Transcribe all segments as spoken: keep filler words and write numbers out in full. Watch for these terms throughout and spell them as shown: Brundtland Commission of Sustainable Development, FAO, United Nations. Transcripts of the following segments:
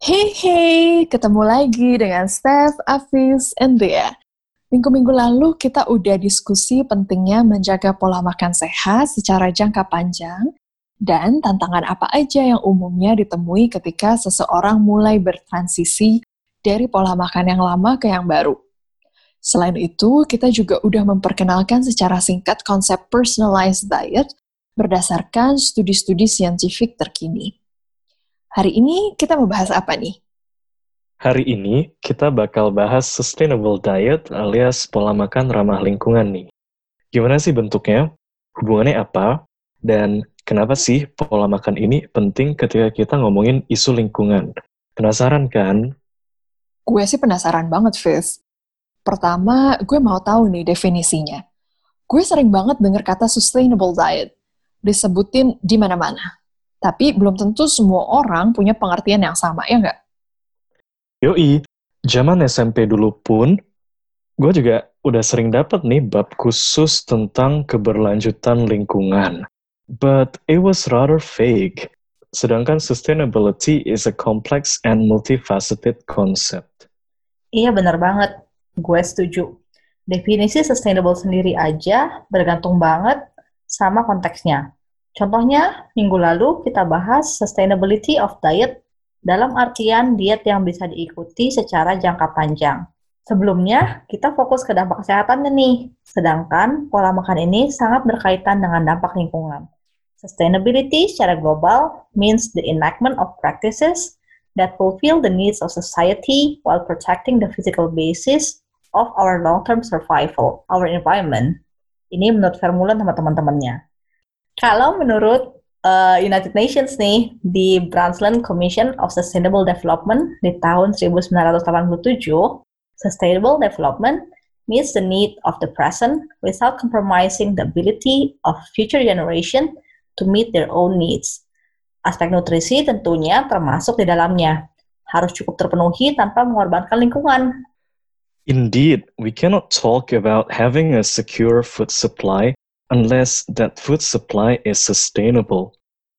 Hey hey, ketemu lagi dengan Stef-Avis-Dea. Minggu-minggu lalu kita udah diskusi pentingnya menjaga pola makan sehat secara jangka panjang dan tantangan apa aja yang umumnya ditemui ketika seseorang mulai bertransisi dari pola makan yang lama ke yang baru. Selain itu, kita juga udah memperkenalkan secara singkat konsep personalized diet berdasarkan studi-studi saintifik terkini. Hari ini kita mau bahas apa nih? Hari ini kita bakal bahas sustainable diet alias pola makan ramah lingkungan nih. Gimana sih bentuknya? Hubungannya apa? Dan kenapa sih pola makan ini penting ketika kita ngomongin isu lingkungan? Penasaran kan? Gue sih penasaran banget, Fis. Pertama, gue mau tahu nih definisinya. Gue sering banget dengar kata sustainable diet disebutin di mana-mana. Tapi belum tentu semua orang punya pengertian yang sama, ya nggak? Yoi, zaman S M P dulu pun, gue juga udah sering dapat nih bab khusus tentang keberlanjutan lingkungan. But it was rather vague. Sedangkan sustainability is a complex and multifaceted concept. Iya, benar banget. Gue setuju. Definisi sustainable sendiri aja bergantung banget sama konteksnya. Contohnya, minggu lalu kita bahas sustainability of diet dalam artian diet yang bisa diikuti secara jangka panjang. Sebelumnya, kita fokus ke dampak kesehatan nih, sedangkan pola makan ini sangat berkaitan dengan dampak lingkungan. Sustainability secara global means the enactment of practices that fulfill the needs of society while protecting the physical basis of our long-term survival, our environment. Ini menurut Vermeulen sama teman-temannya. Kalau menurut uh, United Nations nih, di Brundtland Commission of Sustainable Development di tahun nineteen eighty-seven, sustainable development meets the need of the present without compromising the ability of future generation to meet their own needs. Aspek nutrisi tentunya termasuk di dalamnya. Harus cukup terpenuhi tanpa mengorbankan lingkungan. Indeed, we cannot talk about having a secure food supply unless that food supply is sustainable.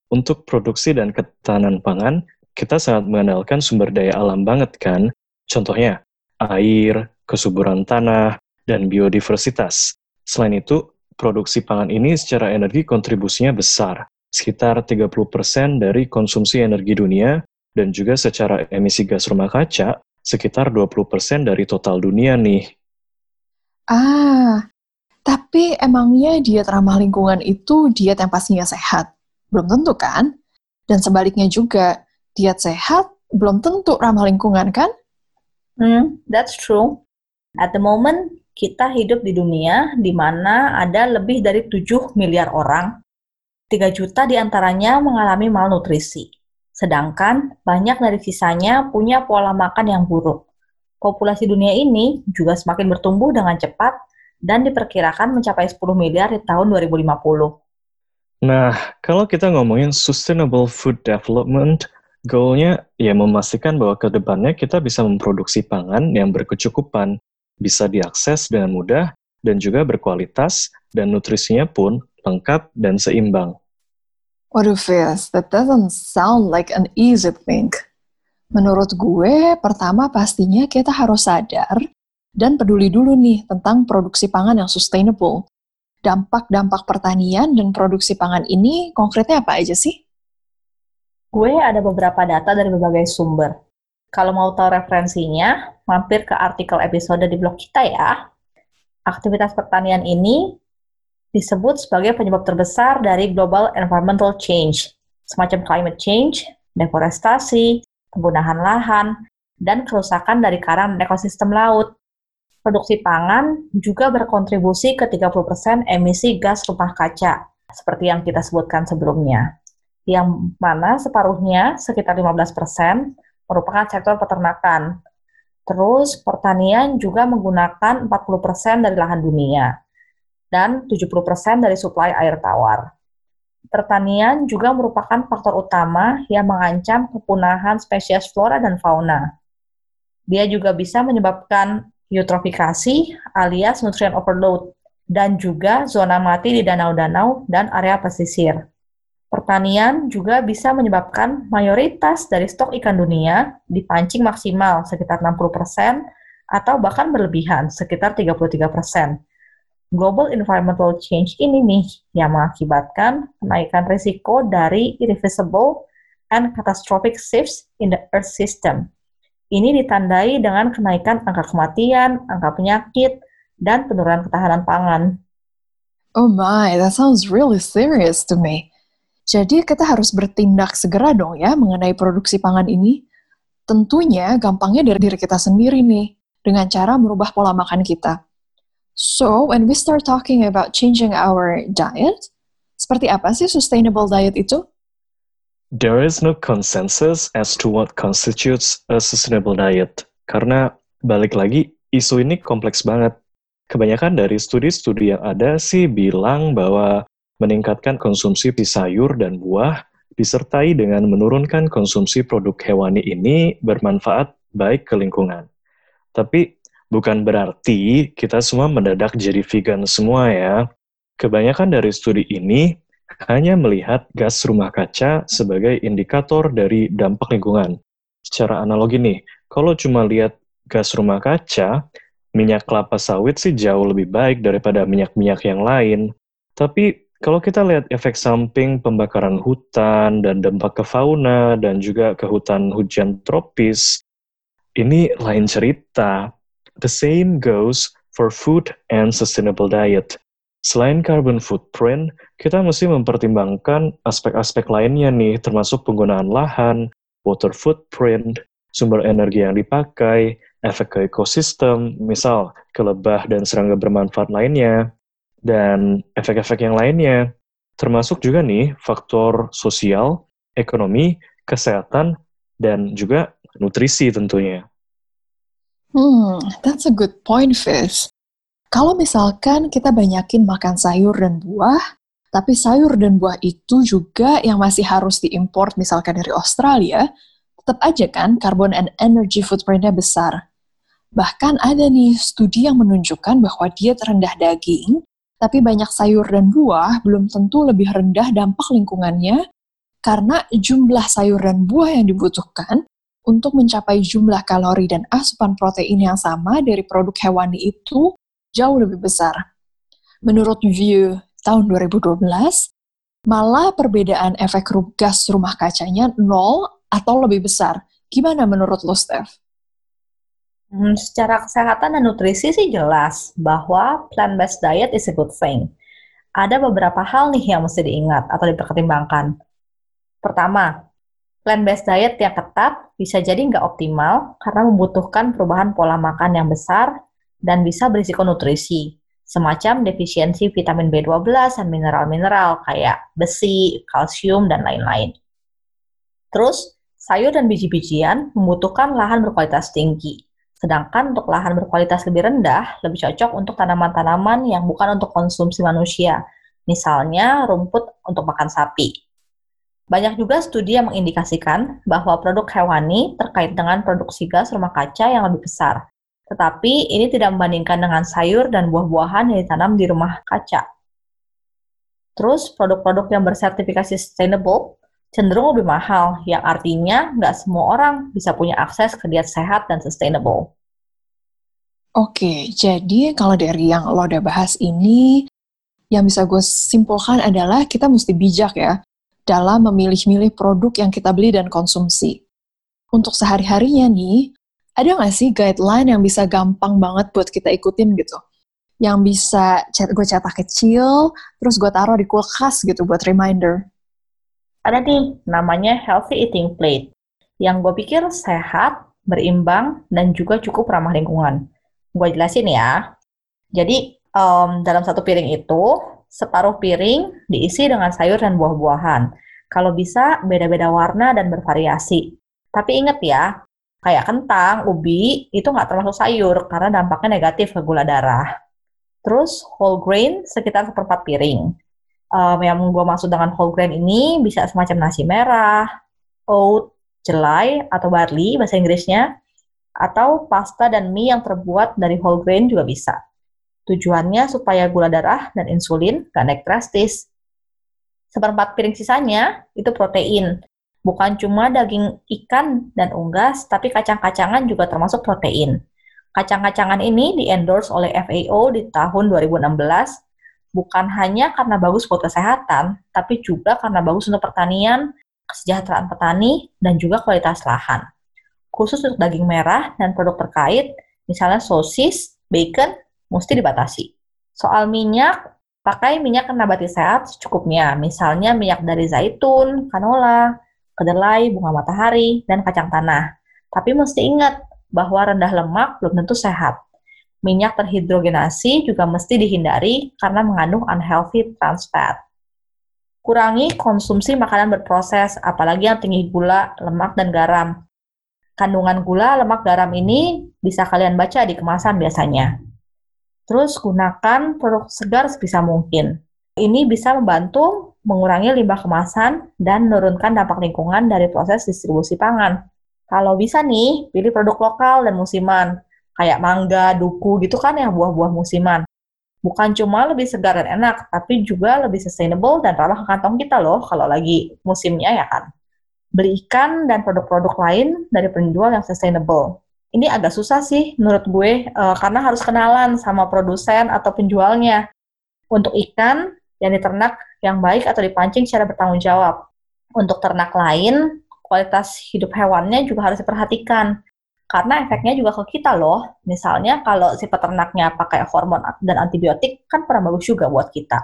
Untuk produksi dan ketahanan pangan, kita sangat mengandalkan sumber daya alam banget kan? Contohnya, air, kesuburan tanah, dan biodiversitas. Selain itu, produksi pangan ini secara energi kontribusinya besar, sekitar tiga puluh persen dari konsumsi energi dunia, dan juga secara emisi gas rumah kaca, sekitar dua puluh persen dari total dunia nih. Ah, tapi emangnya diet ramah lingkungan itu diet yang pastinya sehat? Belum tentu kan? Dan sebaliknya juga, diet sehat belum tentu ramah lingkungan kan? Hmm, that's true. At the moment, kita hidup di dunia di mana ada lebih dari tujuh miliar orang. tiga juta diantaranya mengalami malnutrisi. Sedangkan banyak dari sisanya punya pola makan yang buruk. Populasi dunia ini juga semakin bertumbuh dengan cepat dan diperkirakan mencapai sepuluh miliar di tahun dua ribu lima puluh. Nah, kalau kita ngomongin sustainable food development, goal-nya ya memastikan bahwa ke depannya kita bisa memproduksi pangan yang berkecukupan, bisa diakses dengan mudah, dan juga berkualitas, dan nutrisinya pun lengkap dan seimbang. Waduh, Fis, that doesn't sound like an easy thing. Menurut gue, pertama pastinya kita harus sadar dan peduli dulu nih tentang produksi pangan yang sustainable. Dampak-dampak pertanian dan produksi pangan ini konkretnya apa aja sih? Gue ada beberapa data dari berbagai sumber. Kalau mau tahu referensinya, mampir ke artikel episode di blog kita ya. Aktivitas pertanian ini disebut sebagai penyebab terbesar dari global environmental change, semacam climate change, deforestasi, penggunaan lahan, dan kerusakan dari karang dan ekosistem laut. Produksi pangan juga berkontribusi ke tiga puluh persen emisi gas rumah kaca, seperti yang kita sebutkan sebelumnya. Yang mana separuhnya, sekitar lima belas persen, merupakan sektor peternakan. Terus, pertanian juga menggunakan empat puluh persen dari lahan dunia, dan tujuh puluh persen dari suplai air tawar. Pertanian juga merupakan faktor utama yang mengancam kepunahan spesies flora dan fauna. Dia juga bisa menyebabkan eutrofikasi alias nutrient overload, dan juga zona mati di danau-danau dan area pesisir. Pertanian juga bisa menyebabkan mayoritas dari stok ikan dunia dipancing maksimal sekitar enam puluh persen atau bahkan berlebihan sekitar tiga puluh tiga persen. Global environmental change ini nih yang mengakibatkan kenaikan risiko dari irreversible and catastrophic shifts in the earth system. Ini ditandai dengan kenaikan angka kematian, angka penyakit, dan penurunan ketahanan pangan. Oh my, that sounds really serious to me. Jadi kita harus bertindak segera dong ya mengenai produksi pangan ini. Tentunya gampangnya dari diri kita sendiri nih, dengan cara merubah pola makan kita. So, when we start talking about changing our diet, seperti apa sih sustainable diet itu? There is no consensus as to what constitutes a sustainable diet. Karena balik lagi, isu ini kompleks banget. Kebanyakan dari studi-studi yang ada sih bilang bahwa meningkatkan konsumsi sayur dan buah, disertai dengan menurunkan konsumsi produk hewani ini bermanfaat baik ke lingkungan. Tapi bukan berarti kita semua mendadak jadi vegan semua ya. Kebanyakan dari studi ini hanya melihat gas rumah kaca sebagai indikator dari dampak lingkungan. Secara analogi nih, kalau cuma lihat gas rumah kaca, minyak kelapa sawit sih jauh lebih baik daripada minyak-minyak yang lain. Tapi kalau kita lihat efek samping pembakaran hutan dan dampak ke fauna dan juga ke hutan hujan tropis, ini lain cerita. The same goes for food and sustainable diet. Selain carbon footprint, kita mesti mempertimbangkan aspek-aspek lainnya nih, termasuk penggunaan lahan, water footprint, sumber energi yang dipakai, efek ke ekosistem, misal ke lebah dan serangga bermanfaat lainnya, dan efek-efek yang lainnya, termasuk juga nih faktor sosial, ekonomi, kesehatan, dan juga nutrisi tentunya. Hmm, that's a good point, Fis. Kalau misalkan kita banyakin makan sayur dan buah, tapi sayur dan buah itu juga yang masih harus diimport misalkan dari Australia, tetap aja kan carbon and energy footprint-nya besar. Bahkan ada nih studi yang menunjukkan bahwa diet rendah daging tapi banyak sayur dan buah belum tentu lebih rendah dampak lingkungannya karena jumlah sayur dan buah yang dibutuhkan untuk mencapai jumlah kalori dan asupan protein yang sama dari produk hewani itu jauh lebih besar. Menurut View tahun dua ribu dua belas, malah perbedaan efek gas rumah kacanya nol atau lebih besar. Gimana menurut lo, Steph? Hmm, secara kesehatan dan nutrisi sih jelas bahwa plant-based diet is a good thing. Ada beberapa hal nih yang mesti diingat atau dipertimbangkan. Pertama, plant-based diet yang ketat bisa jadi nggak optimal karena membutuhkan perubahan pola makan yang besar dan bisa berisiko nutrisi, semacam defisiensi vitamin B dua belas dan mineral-mineral kayak besi, kalsium, dan lain-lain. Terus, sayur dan biji-bijian membutuhkan lahan berkualitas tinggi. Sedangkan untuk lahan berkualitas lebih rendah, lebih cocok untuk tanaman-tanaman yang bukan untuk konsumsi manusia, misalnya rumput untuk makan sapi. Banyak juga studi yang mengindikasikan bahwa produk hewani terkait dengan produksi gas rumah kaca yang lebih besar, tetapi ini tidak membandingkan dengan sayur dan buah-buahan yang ditanam di rumah kaca. Terus, produk-produk yang bersertifikasi sustainable cenderung lebih mahal, yang artinya nggak semua orang bisa punya akses ke diet sehat dan sustainable. Oke, jadi kalau dari yang lo udah bahas ini, yang bisa gue simpulkan adalah kita mesti bijak ya, dalam memilih-milih produk yang kita beli dan konsumsi. Untuk sehari-harinya nih, ada nggak sih guideline yang bisa gampang banget buat kita ikutin gitu? Yang bisa gue cetak kecil, terus gue taruh di kulkas gitu buat reminder. Ada nih, namanya Healthy Eating Plate, yang gue pikir sehat, berimbang, dan juga cukup ramah lingkungan. Gue jelasin ya. Jadi, um, dalam satu piring itu, separuh piring diisi dengan sayur dan buah-buahan. Kalau bisa, beda-beda warna dan bervariasi. Tapi ingat ya, kayak kentang, ubi, itu nggak termasuk sayur, karena dampaknya negatif ke gula darah. Terus, whole grain sekitar seperempat piring. Um, yang gue maksud dengan whole grain ini bisa semacam nasi merah, oat, jelai, atau barley bahasa Inggrisnya, atau pasta dan mie yang terbuat dari whole grain juga bisa. Tujuannya supaya gula darah dan insulin gak naik drastis. seperempat piring sisanya itu protein. Bukan cuma daging ikan dan unggas, tapi kacang-kacangan juga termasuk protein. Kacang-kacangan ini di-endorse oleh F A O di tahun dua ribu enam belas, bukan hanya karena bagus buat kesehatan, tapi juga karena bagus untuk pertanian, kesejahteraan petani, dan juga kualitas lahan. Khusus untuk daging merah dan produk terkait, misalnya sosis, bacon, mesti dibatasi. Soal minyak, pakai minyak nabati sehat secukupnya, misalnya minyak dari zaitun, canola, kedelai, bunga matahari, dan kacang tanah. Tapi mesti ingat bahwa rendah lemak belum tentu sehat. Minyak terhidrogenasi juga mesti dihindari karena mengandung unhealthy trans fat. Kurangi konsumsi makanan berproses, apalagi yang tinggi gula, lemak, dan garam. Kandungan gula, lemak, garam ini bisa kalian baca di kemasan biasanya. Terus gunakan produk segar sebisa mungkin. Ini bisa membantu mengurangi limbah kemasan dan menurunkan dampak lingkungan dari proses distribusi pangan. Kalau bisa nih, pilih produk lokal dan musiman, kayak mangga, duku gitu kan ya, buah-buah musiman. Bukan cuma lebih segar dan enak, tapi juga lebih sustainable dan ramah ke kantong kita loh kalau lagi musimnya ya kan. Beli ikan dan produk-produk lain dari penjual yang sustainable. Ini agak susah sih menurut gue, e, karena harus kenalan sama produsen atau penjualnya. Untuk ikan, yang diternak yang baik atau dipancing secara bertanggung jawab. Untuk ternak lain, kualitas hidup hewannya juga harus diperhatikan. Karena efeknya juga ke kita loh. Misalnya kalau si peternaknya pakai hormon dan antibiotik, kan kurang bagus juga buat kita.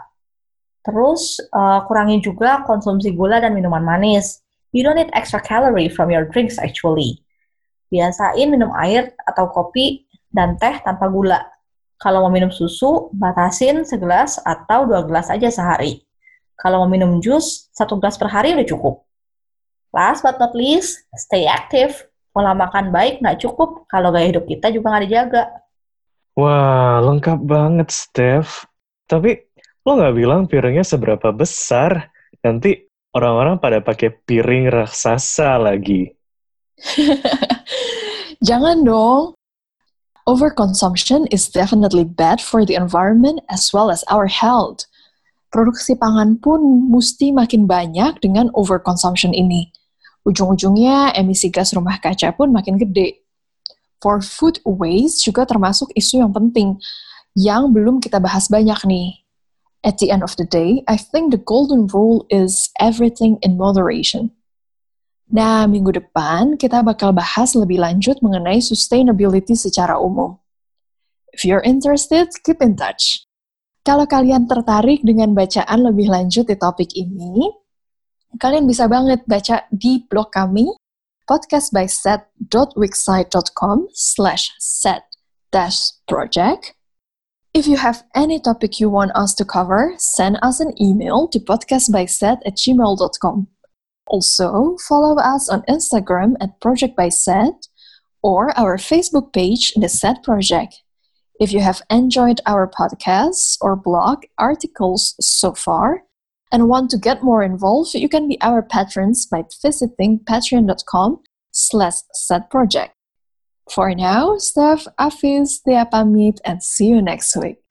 Terus, uh, kurangi juga konsumsi gula dan minuman manis. You don't need extra calorie from your drinks actually. Biasain minum air atau kopi dan teh tanpa gula. Kalau mau minum susu, batasin segelas atau dua gelas aja sehari. Kalau mau minum jus, satu gelas per hari udah cukup. Last but not least, stay active. Pola makan baik nggak cukup kalau gaya hidup kita juga nggak dijaga. Wah, lengkap banget, Steph. Tapi lo nggak bilang piringnya seberapa besar? Nanti orang-orang pada pakai piring raksasa lagi. Jangan dong. Overconsumption is definitely bad for the environment as well as our health. Produksi pangan pun mesti makin banyak dengan overconsumption ini. Ujung-ujungnya emisi gas rumah kaca pun makin gede. For food waste juga termasuk isu yang penting, yang belum kita bahas banyak nih. At the end of the day, I think the golden rule is everything in moderation. Nah, minggu depan kita bakal bahas lebih lanjut mengenai sustainability secara umum. If you're interested, keep in touch. Kalau kalian tertarik dengan bacaan lebih lanjut di topik ini, kalian bisa banget baca di blog kami, podcastbyset dot wixsite dot com slash set dash project. If you have any topic you want us to cover, send us an email to podcastbyset at gmail dot com. Also, follow us on Instagram at projectbyset or our Facebook page, The SEAD Project. If you have enjoyed our podcasts or blog articles so far and want to get more involved, you can be our patrons by visiting patreon dot com slash set project. For now, Stef-Avis-Dea pamit and see you next week.